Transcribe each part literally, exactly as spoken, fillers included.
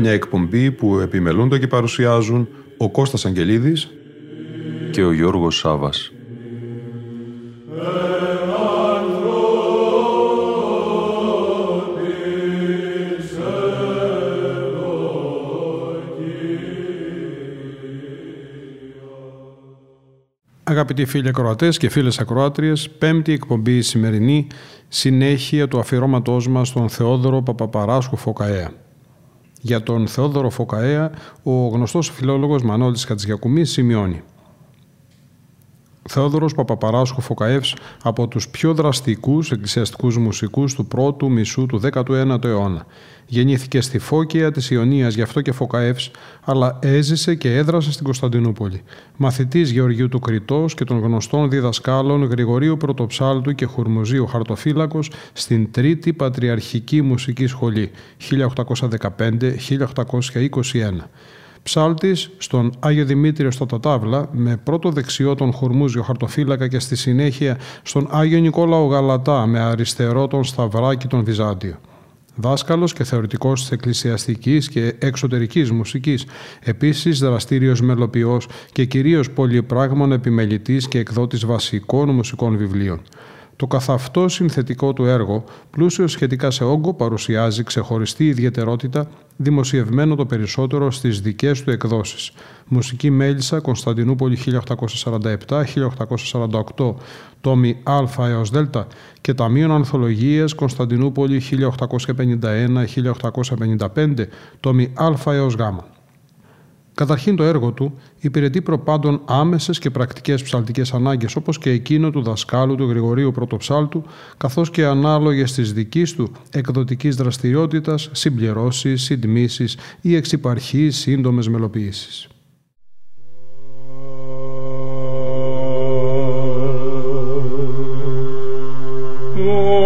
Μια εκπομπή που επιμελούνται και παρουσιάζουν ο Κώστας Αγγελίδης και ο Γιώργος Σάβας. Αγαπητοί φίλοι ακροατές και φίλες ακροάτριες, πέμπτη εκπομπή η σημερινή, συνέχεια του αφιερώματός μας στον Θεόδωρο Παπαράσχου Φωκαέα. Για τον Θεόδωρο Φωκαέα, ο γνωστός φιλόλογος Μανώλης Κατσιακουμή σημειώνει: Θεόδωρος Παπαράσχου Φωκαέας, από τους πιο δραστικούς εκκλησιαστικούς μουσικούς του πρώτου μισού του δέκατου ένατου αιώνα. Γεννήθηκε στη Φώκια της Ιωνίας, γι' αυτό και Φωκαέας, αλλά έζησε και έδρασε στην Κωνσταντινούπολη. Μαθητής Γεωργίου του Κρητός και των γνωστών διδασκάλων Γρηγορίου Πρωτοψάλτου και Χουρμουζίου Χαρτοφύλακος στην Τρίτη Πατριαρχική Μουσική Σχολή χίλια οκτακόσια δεκαπέντε με χίλια οκτακόσια είκοσι ένα. Ψάλτης στον Άγιο Δημήτριο στα Τατάβλα, με πρώτο δεξιό τον Χουρμούζιο Χαρτοφύλακα και στη συνέχεια στον Άγιο Νικόλαο Γαλατά, με αριστερό τον Σταυράκη τον Βυζάντιο. Δάσκαλος και θεωρητικός της εκκλησιαστικής και εξωτερικής μουσικής, επίσης δραστήριος μελοποιός και κυρίως πολυπράγμων επιμελητής και εκδότης βασικών μουσικών βιβλίων. Το καθαυτό συνθετικό του έργο, πλούσιο σχετικά σε όγκο, παρουσιάζει ξεχωριστή ιδιαιτερότητα, δημοσιευμένο το περισσότερο στις δικές του εκδόσεις. Μουσική Μέλισσα, Κωνσταντινούπολη χίλια οκτακόσια σαράντα επτά με χίλια οκτακόσια σαράντα οκτώ, τόμοι Α έως Δ, και Ταμείο Ανθολογίας, Κωνσταντινούπολη χίλια οκτακόσια πενήντα ένα με χίλια οκτακόσια πενήντα πέντε, τόμοι Α έως Γ. Καταρχήν, το έργο του υπηρετεί προπάντων άμεσες και πρακτικές ψαλτικές ανάγκες, όπως και εκείνο του δασκάλου του Γρηγορίου Πρωτοψάλτου, καθώς και ανάλογες της δικής του εκδοτικής δραστηριότητας, συμπληρώσεις, συντμήσεις ή εξυπαρχείς σύντομες μελοποιήσεις. Oh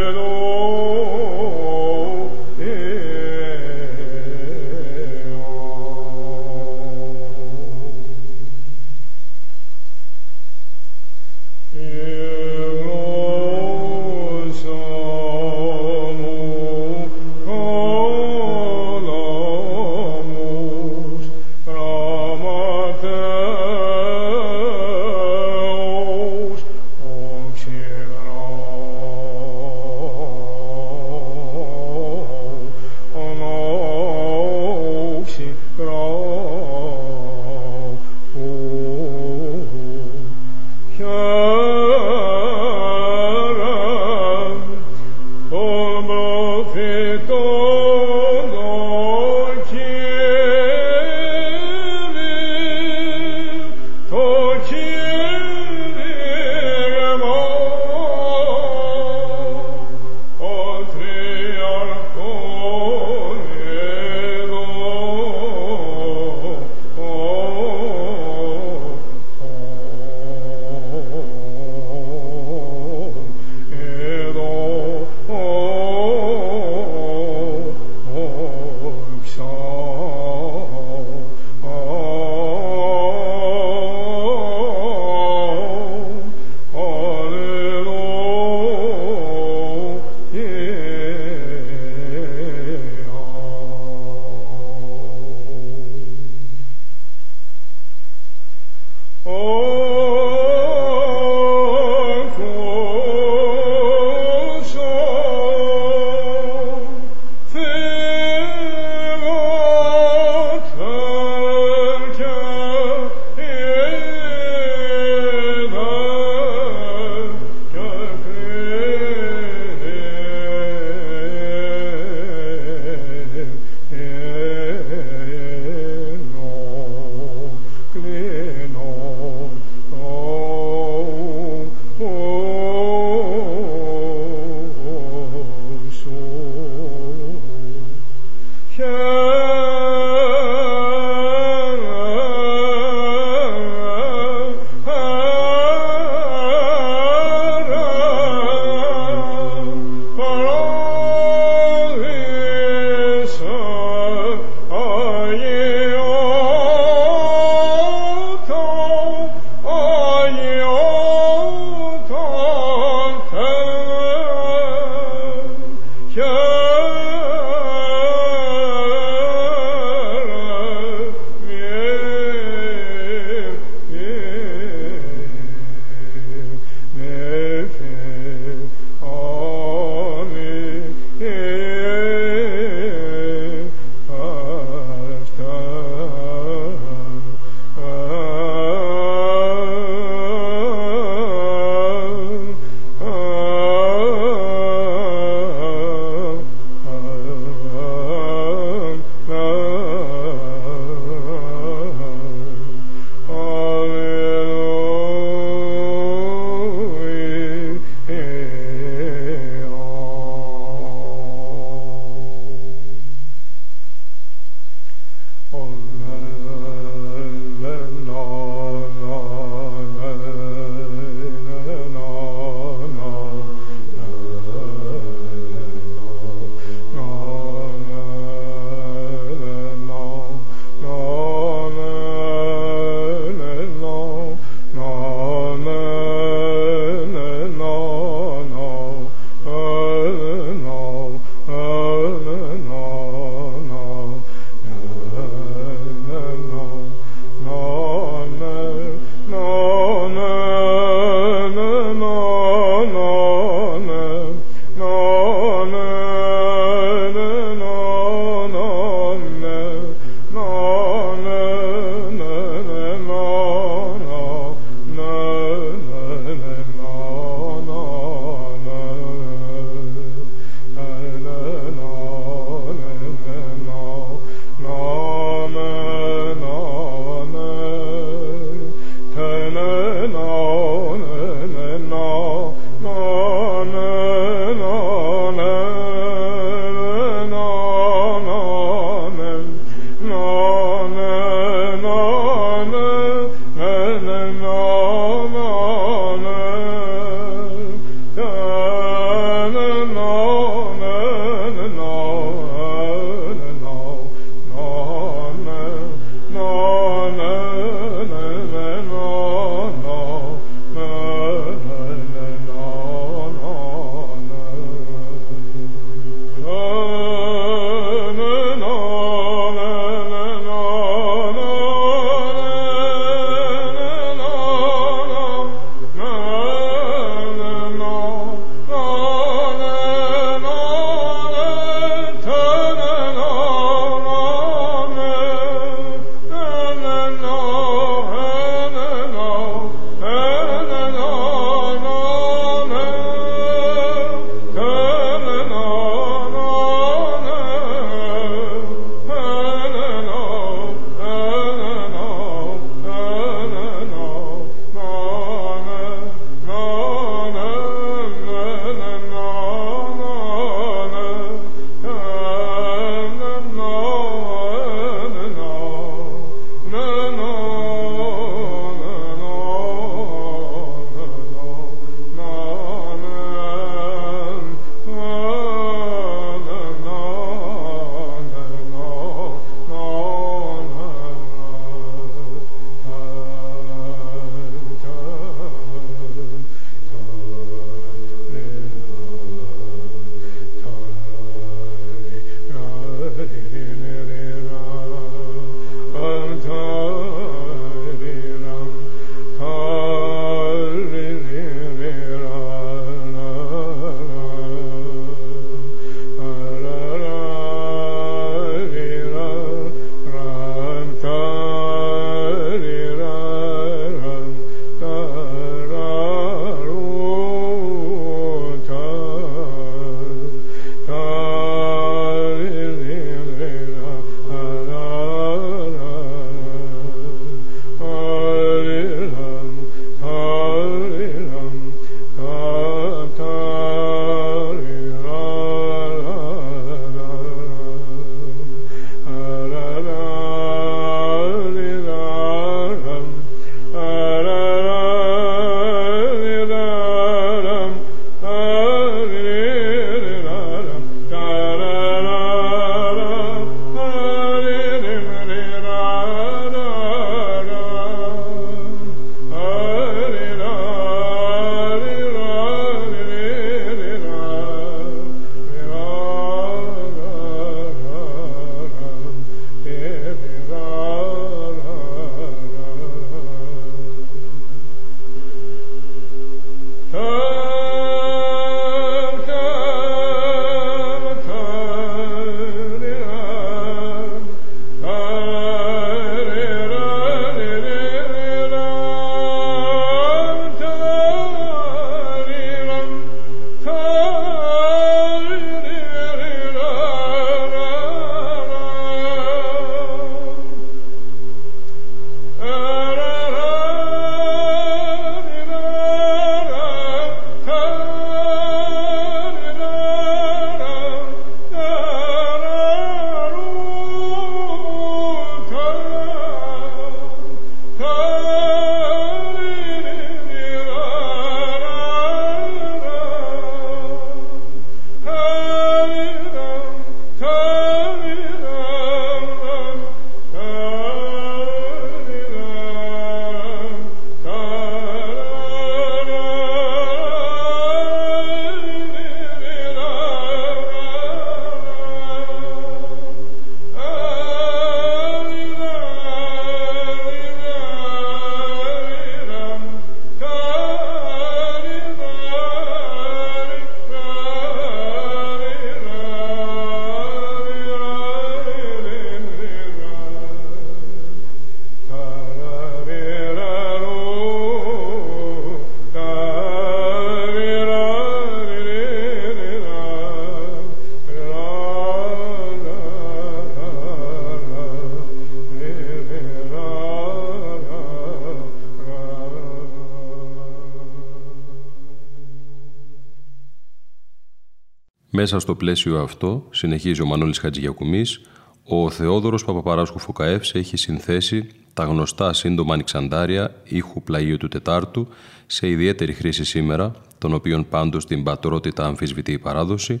Μέσα στο πλαίσιο αυτό, συνεχίζει ο Μανώλης Κατσιακουμής, ο Θεόδωρος Παπαράσχου Φωκαέα έχει συνθέσει τα γνωστά σύντομα ανοιξαντάρια ήχου πλαγίου του Τετάρτου σε ιδιαίτερη χρήση σήμερα, των οποίων πάντως την πατρότητα αμφισβητεί η παράδοση,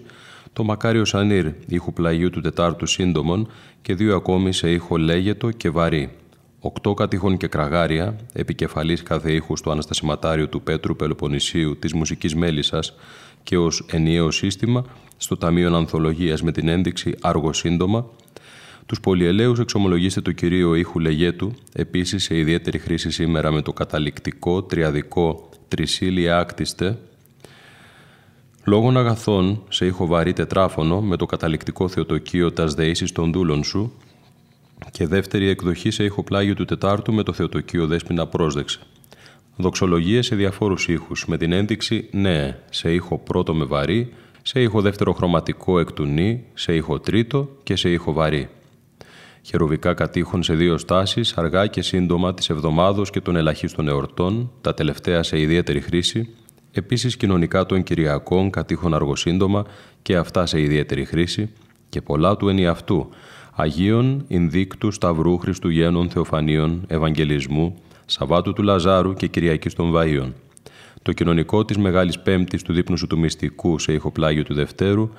το μακάριο σανίρ ήχου πλαγίου του Τετάρτου σύντομων και δύο ακόμη σε ήχο λέγετο και βαρύ. Οκτώ κατήχων και κραγάρια, επικεφαλής κάθε ήχου στο αναστασιματάριο του Πέτρου Πελοποννησίου της Μουσικής Μέλισσας και ως ενιαίο σύστημα στο Ταμείο Ανθολογίας με την ένδειξη «Άργο σύντομα». Τους πολυελαίους εξομολογήστε το κυρίο ήχου λεγέτου, επίσης σε ιδιαίτερη χρήση σήμερα με το καταληκτικό τριαδικό «Τρισίλια άκτιστε». Λόγων αγαθών σε ήχο βαρύ τετράφωνο με το καταληκτικό θεοτοκείο «Τας δεήσεις των δούλων σου» και δεύτερη εκδοχή σε ήχο πλάγιου του Τετάρτου με το θεοτοκείο «Δέσποινα πρόσδεξε». Δοξολογίες σε διαφόρους ήχους με την ένδειξη «Ναι» σε ήχο πρώτο με βαρύ, σε ήχο δεύτερο χρωματικό εκ του νη, σε ήχο τρίτο και σε ήχο βαρύ. Χερουβικά κατήχων σε δύο στάσεις, αργά και σύντομα της εβδομάδος και των ελαχίστων εορτών, τα τελευταία σε ιδιαίτερη χρήση, επίσης κοινωνικά των Κυριακών κατήχων αργοσύντομα και αυτά σε ιδιαίτερη χρήση και πολλά του ενιαυτού, Αγίων, Ινδίκτου, Σταυρού, Χριστουγέννων, Θεοφανίων, Ευαγγελισμού, Σαββάτου του Λαζάρου και Κυριακής των Βαΐων. Το κοινωνικό της Μεγάλης Πέμπτης του δείπνου σου του Μυστικού σε ήχο πλάγιο του Δευτέρου,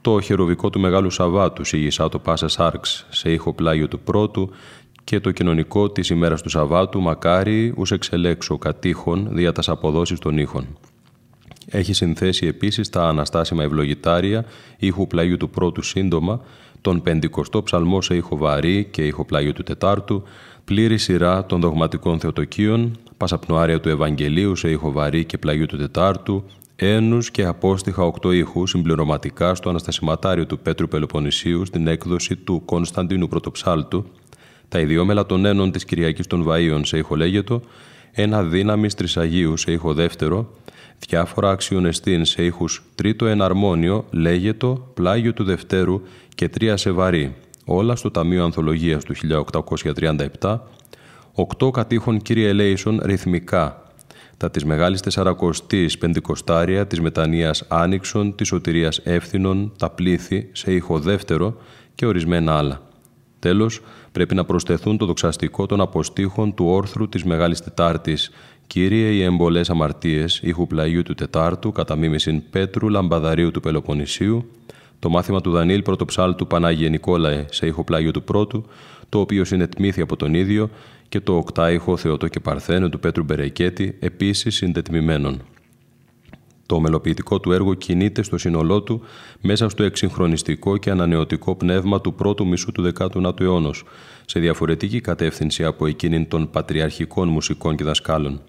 το χερουβικό του Μεγάλου Σαββάτου σιγησά το Πάσας Άρξ σε ήχο πλάγιο του Πρώτου και το κοινωνικό της ημέρας του Σαββάτου μακάρι ους εξελέξω κατήχων δια τας αποδόσεις των ήχων. Έχει συνθέσει επίσης τα αναστάσιμα ευλογητάρια ήχου πλάγιου του Πρώτου σύντομα, τον πεντηκοστό ψαλμό σε ήχο βαρύ και ήχο πλάγιου του Τετάρτου, πλήρη σειρά των δογματικών θεοτοκίων, πασαπνοάρια του Ευαγγελίου σε ήχο βαρύ και πλαγιού του Τετάρτου, ένους και απόστοιχα οκτώ ήχου συμπληρωματικά στο αναστασιματάριο του Πέτρου Πελοποννησίου στην έκδοση του Κωνσταντίνου Πρωτοψάλτου, τα ιδιόμελα των ένων της Κυριακής των Βαΐων σε ήχο λέγετο, ένα δύναμις τρισαγίου σε ήχο δεύτερο, διάφορα αξιονεστήν σε ήχους τρίτο εναρμόνιο, λέγετο, πλάγιο του Δευτέρου και τρία σε βαρύ, όλα στο Ταμείο Ανθολογίας του χίλια οκτακόσια τριάντα επτά, οκτώ κατήχων κύριε Ελέησον ρυθμικά, τα της Μεγάλης Τεσσαρακοστής Πεντηκοστάρια, της Μετανοίας Άνοιξον, της Σωτηρίας Εύθυνων, τα πλήθη σε ήχο δεύτερο και ορισμένα άλλα. Τέλος, πρέπει να προσθεθούν το δοξαστικό των αποστήχων του όρθρου της Μεγάλης Τετάρτης «Κύριε οι εμπολές αμαρτίες» ήχου πλαγιού του Τετάρτου κατά μίμησιν Πέτρου Λαμπαδαρίου του Πελοποννησίου, το μάθημα του Δανίλ Πρωτοψάλτου «Πανάγιε Νικόλαε» σε ήχο πλάγιου του Πρώτου, το οποίο συνετμήθη από τον ίδιο, και το οκτάηχο Θεότο και Παρθένο του Πέτρου Μπερεκέτη, επίσης συντετμημένων. Το μελοποιητικό του έργο κινείται στο σύνολό του μέσα στο εξυγχρονιστικό και ανανεωτικό πνεύμα του πρώτου μισού του δέκατου ένατου αιώνα, σε διαφορετική κατεύθυνση από εκείνη των πατριαρχικών μουσικών και δασκάλων.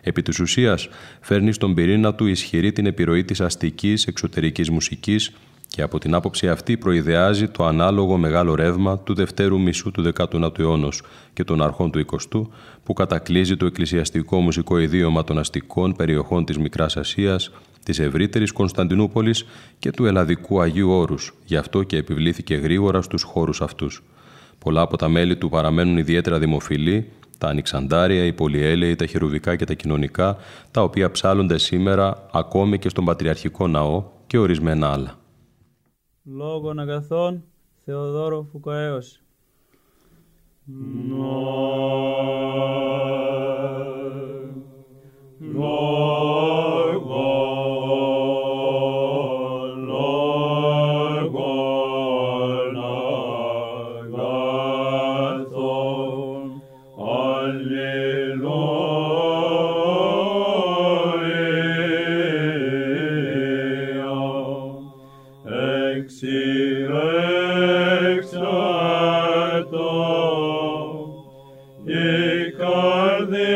Επί της ουσίας, φέρνει στον πυρήνα του ισχυρή την επιρροή της αστικής εξωτερικής μουσικής και από την άποψη αυτή προειδεάζει το ανάλογο μεγάλο ρεύμα του δευτέρου μισού του δέκατου ένατου αιώνα και των αρχών του εικοστού, που κατακλείζει το εκκλησιαστικό μουσικό ιδίωμα των αστικών περιοχών της Μικράς Ασίας, της ευρύτερης Κωνσταντινούπολης και του ελλαδικού Αγίου Όρους, γι' αυτό και επιβλήθηκε γρήγορα στους χώρους αυτούς. Πολλά από τα μέλη του παραμένουν ιδιαίτερα δημοφιλή, τα ανοιξαντάρια, οι πολυέλαιοι, τα χερουβικά και τα κοινωνικά, τα οποία ψάλλονται σήμερα ακόμη και στον Πατριαρχικό Ναό και ορισμένα άλλα. Λόγων αγαθών Θεοδόρου Φωκαέως. Excelsa, exaltata,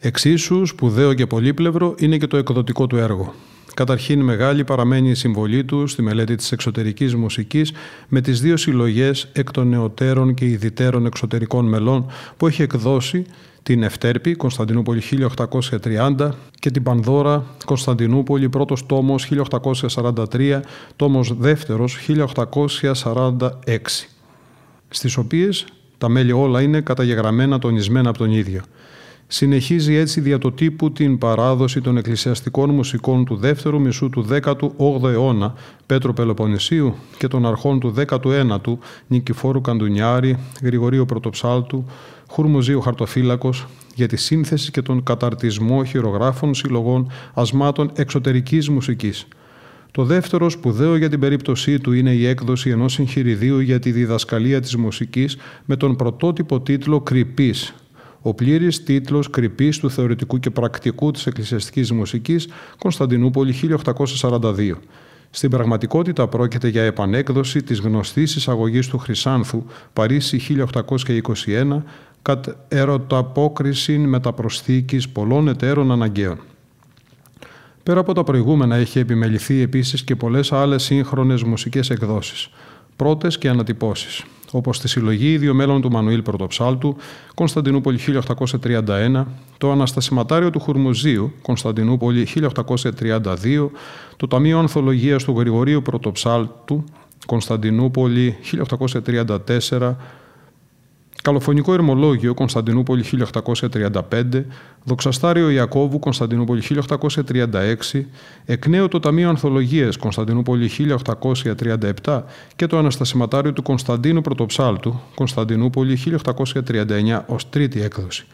Εξίσου σπουδαίο και πολύπλευρο είναι και το εκδοτικό του έργο. Καταρχήν, μεγάλη παραμένει η συμβολή του στη μελέτη της εξωτερικής μουσικής με τις δύο συλλογές εκ των νεωτέρων και ιδιτέρων εξωτερικών μελών που έχει εκδώσει, την Ευτέρπη, Κωνσταντινούπολη χίλια οκτακόσια τριάντα, και την Πανδώρα, Κωνσταντινούπολη, πρώτος τόμος χίλια οκτακόσια σαράντα τρία, τόμος δεύτερος χίλια οκτακόσια σαράντα έξι, στις οποίες τα μέλη όλα είναι καταγεγραμμένα, τονισμένα από τον ίδιο. Συνεχίζει έτσι δια το τύπου την παράδοση των εκκλησιαστικών μουσικών του δεύτερου μισού του δέκατου όγδοου αιώνα Πέτρου Πελοποννησίου και των αρχών του δέκατου ένατου Νικηφόρου Καντουνιάρη, Γρηγορείου Πρωτοψάλτου, Χουρμουζίου Χαρτοφύλακος για τη σύνθεση και τον καταρτισμό χειρογράφων συλλογών ασμάτων εξωτερικής μουσικής. Το δεύτερο σπουδαίο για την περίπτωσή του είναι η έκδοση ενός συγχειριδίου για τη διδασκαλία της μουσικής με τον πρωτότυπο τίτλο «Κρυπή». Ο πλήρης τίτλος «Κρυπής» του θεωρητικού και πρακτικού της εκκλησιαστικής μουσικής, Κωνσταντινούπολη χίλια οκτακόσια σαράντα δύο. Στην πραγματικότητα πρόκειται για επανέκδοση της γνωστής εισαγωγής του Χρυσάνθου, Παρίσι χίλια οκτακόσια είκοσι ένα, κατ' ερωταπόκριση μεταπροσθήκης πολλών εταίρων αναγκαίων. Πέρα από τα προηγούμενα έχει επιμεληθεί επίσης και πολλές άλλες σύγχρονες μουσικές εκδόσεις, πρώτες και ανατυπώσεις, όπως τη συλλογή «Ίδιο μέλλον» του Μανουήλ Πρωτοψάλτου, Κωνσταντινούπολη χίλια οκτακόσια τριάντα ένα, το «Αναστασιματάριο» του Χουρμουζίου, Κωνσταντινούπολη χίλια οκτακόσια τριάντα δύο, το «Ταμείο Ανθολογίας» του Γρηγορείου Πρωτοψάλτου, Κωνσταντινούπολη χίλια οκτακόσια τριάντα τέσσερα, «Καλοφωνικό Ερμολόγιο» Κωνσταντινούπολη χίλια οκτακόσια τριάντα πέντε, «Δοξαστάριο Ιακώβου» Κωνσταντινούπολη χίλια οκτακόσια τριάντα έξι, εκ νέου το Ταμείο Ανθολογίας Κωνσταντινούπολη χίλια οκτακόσια τριάντα επτά και το Αναστασιματάριο του Κωνσταντίνου Πρωτοψάλτου Κωνσταντινούπολη χίλια οκτακόσια τριάντα εννιά ως τρίτη έκδοση.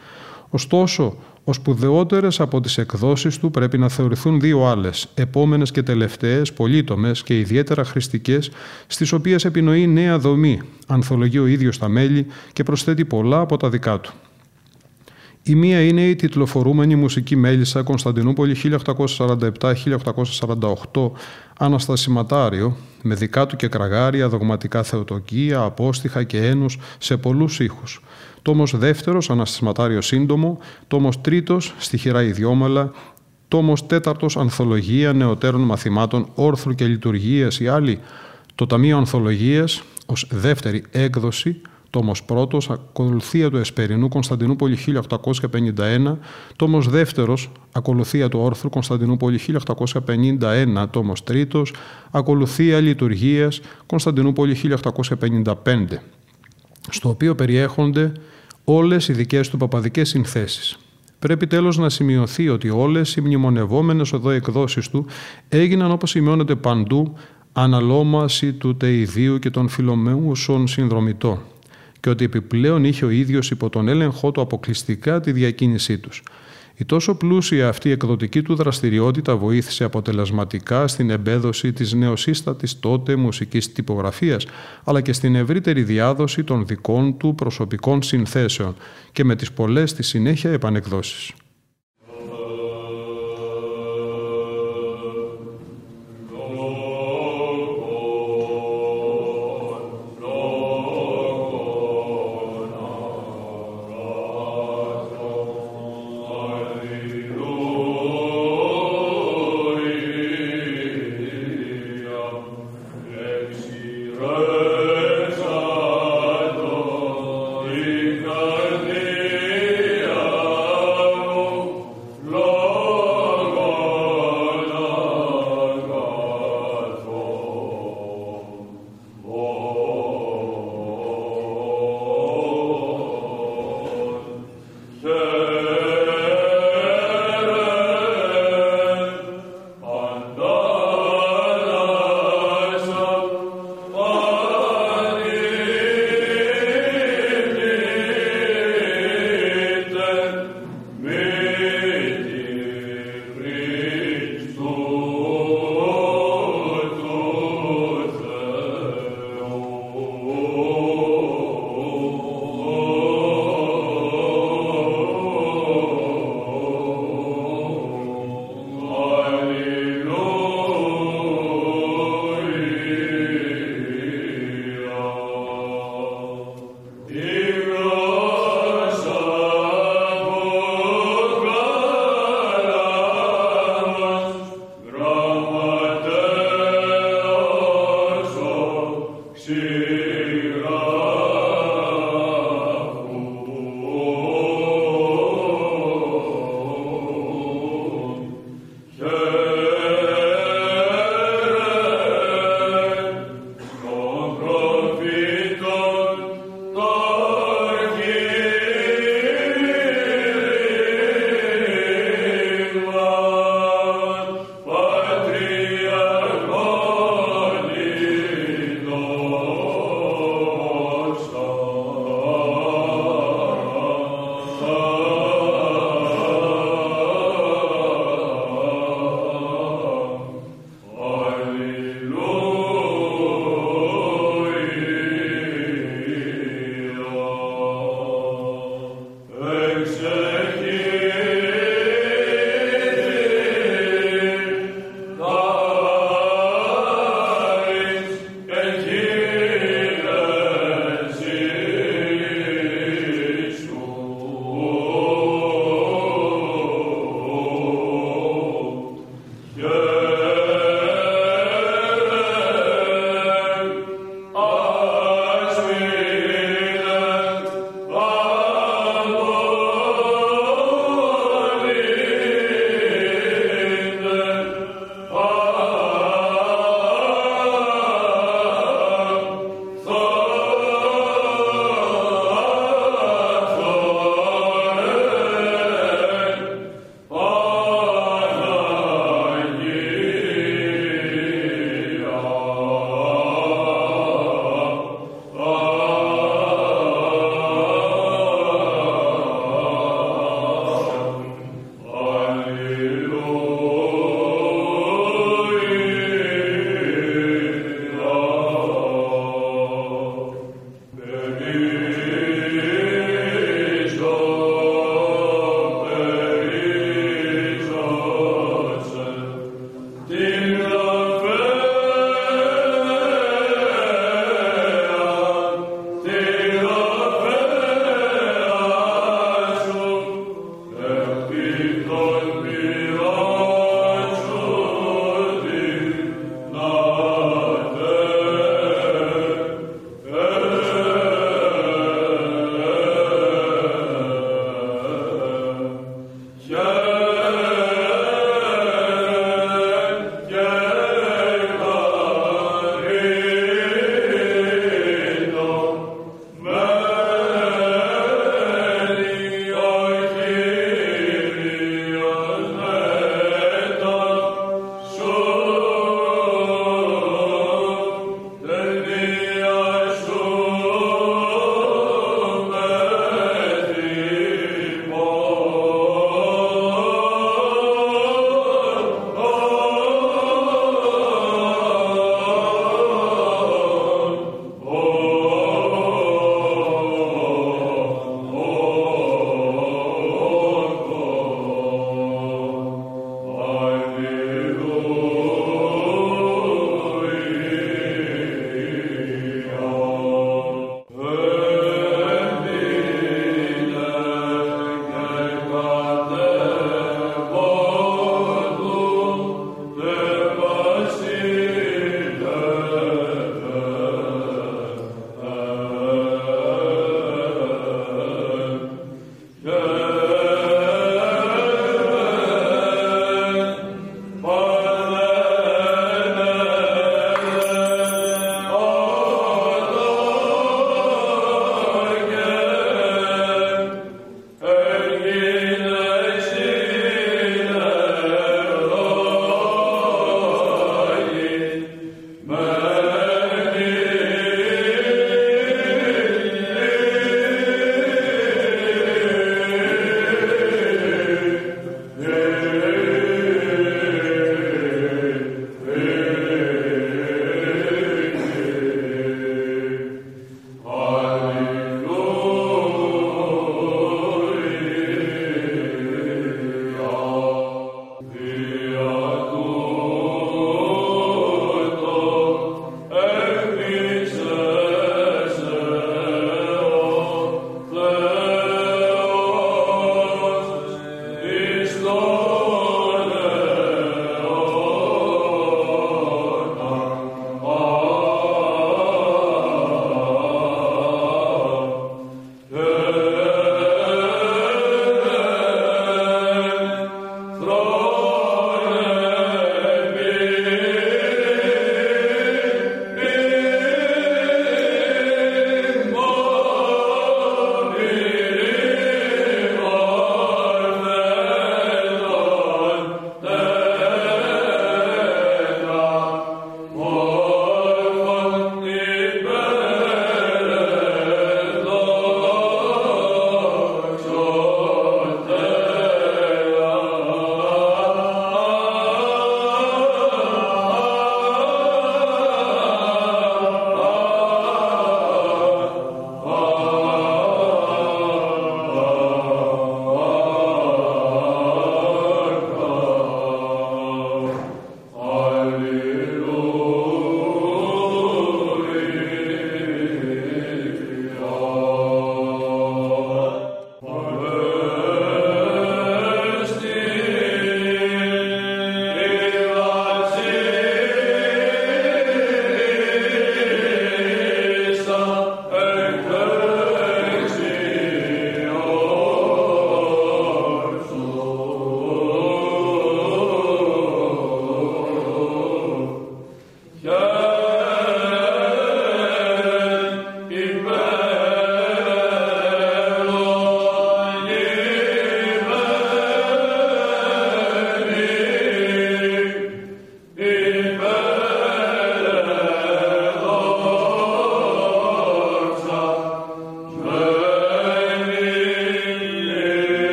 Ωστόσο, ως σπουδαιότερες από τις εκδόσεις του πρέπει να θεωρηθούν δύο άλλες, επόμενες και τελευταίες, πολύτομες και ιδιαίτερα χρηστικές, στις οποίες επινοεί νέα δομή, ανθολογεί ο ίδιος τα μέλη και προσθέτει πολλά από τα δικά του. Η μία είναι η τιτλοφορούμενη Μουσική Μέλισσα Κωνσταντινούπολη χίλια οκτακόσια σαράντα επτά με χίλια οκτακόσια σαράντα οκτώ, Αναστασιματάριο, με δικά του και κραγάρια, δογματικά θεοτοκία, απόστιχα και ένους σε πολλούς ήχους. Τόμος δεύτερος, Αναστασιματάριο σύντομο, τόμος τρίτος, στιχηρά ιδιόμαλα, τόμος τέταρτος, Ανθολογία νεωτέρων μαθημάτων όρθρου και λειτουργίας ή άλλη, το Ταμείο Ανθολογίας ως δεύτερη έκδοση, τόμος πρώτος, Ακολουθία του Εσπερινού Κωνσταντινούπολη χίλια οκτακόσια πενήντα ένα, τόμος δεύτερος, Ακολουθία του Όρθρου Κωνσταντινούπολη χίλια οκτακόσια πενήντα ένα, τόμος τρίτος, Ακολουθία Λειτουργίας Κωνσταντινούπολη χίλια οκτακόσια πενήντα πέντε, στο οποίο περιέχονται όλες οι δικές του παπαδικές συνθέσεις. Πρέπει τέλος να σημειωθεί ότι όλες οι μνημονευόμενες οδό εκδόσεις του έγιναν, όπως σημειώνεται παντού, αναλόμαση του Τεϊδίου και των φιλομεούσων συνδρομητών και ότι επιπλέον είχε ο ίδιος υπό τον έλεγχό του αποκλειστικά τη διακίνησή τους. Η τόσο πλούσια αυτή εκδοτική του δραστηριότητα βοήθησε αποτελεσματικά στην εμπέδωση της νεοσύστατης τότε μουσικής τυπογραφίας, αλλά και στην ευρύτερη διάδοση των δικών του προσωπικών συνθέσεων και με τις πολλές στη συνέχεια επανεκδόσεις. Oh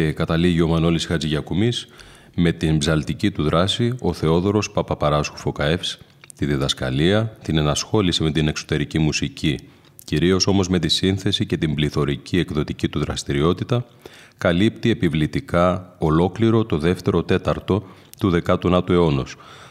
και καταλήγει ο Μανώλης Κατσιακουμής με την ψαλτική του δράση ο Θεόδωρος Παπαράσχου Φωκαέα, τη διδασκαλία, την ενασχόληση με την εξωτερική μουσική, κυρίως όμως με τη σύνθεση και την πληθωρική εκδοτική του δραστηριότητα, καλύπτει επιβλητικά ολόκληρο το δεύτερο τέταρτο του δέκατου ένατου αιώνα,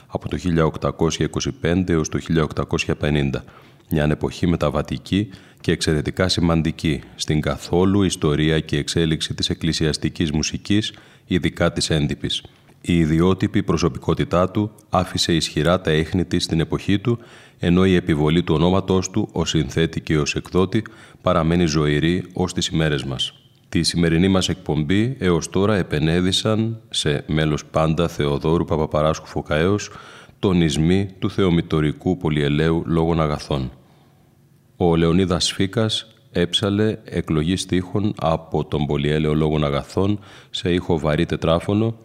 από το χίλια οκτακόσια είκοσι πέντε έως το χίλια οκτακόσια πενήντα, μια εποχή μεταβατική και εξαιρετικά σημαντική στην καθόλου ιστορία και εξέλιξη της εκκλησιαστικής μουσικής, ειδικά της έντυπης. Η ιδιότυπη προσωπικότητά του άφησε ισχυρά τα ίχνη της στην εποχή του, ενώ η επιβολή του ονόματός του ως συνθέτη και ως εκδότη παραμένει ζωηρή ως τις ημέρες μας. Τη σημερινή μας εκπομπή έως τώρα επενέδυσαν σε μέλος πάντα Θεοδόρου Παπαπαράσχου Φωκαέως τονισμοί του θεομητορικού πολυελαίου λόγων αγαθών. Ο Λεωνίδας Φίκας έψαλε εκλογή στίχων από τον πολυέλαιο λόγων αγαθών σε ήχο βαρύ τετράφωνο.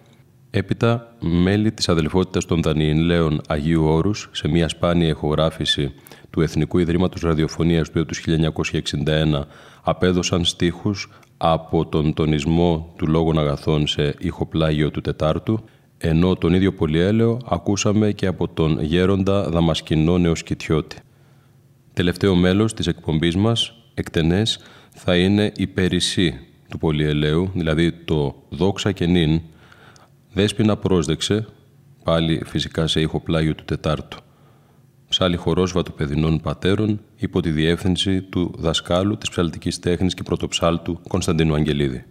Έπειτα, μέλη της αδελφότητας των Δανιηλαίων Αγίου Όρους, σε μια σπάνια ηχογράφηση του Εθνικού Ιδρύματος Ραδιοφωνίας του έτους χίλια εννιακόσια εξήντα ένα, απέδωσαν στίχους από τον τονισμό του λόγων αγαθών σε ηχοπλάγιο του Τετάρτου, ενώ τον ίδιο πολυέλαιο ακούσαμε και από τον γέροντα Δαμασκηνό Νεοσκητιώτη. Τελευταίο μέλος της εκπομπής μας, εκτενές, θα είναι η περισσή του πολυελαίου, δηλαδή το «Δόξα και νυν», Δέσποινα πρόσδεξε, πάλι φυσικά σε ήχο πλάγιο του Τετάρτου. Ψάλλει χορός βατοπεδινών πατέρων υπό τη διεύθυνση του δασκάλου της ψαλτικής τέχνης και πρωτοψάλτου Κωνσταντίνου Αγγελίδη.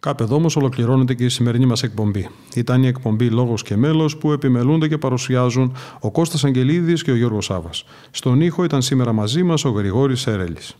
Κάπου εδώ όμως ολοκληρώνεται και η σημερινή μας εκπομπή. Ήταν η εκπομπή Λόγος και Μέλος που επιμελούνται και παρουσιάζουν ο Κώστας Αγγελίδης και ο Γιώργος Σάβας. Στον ήχο ήταν σήμερα μαζί μας ο Γρηγόρης Σέρελης.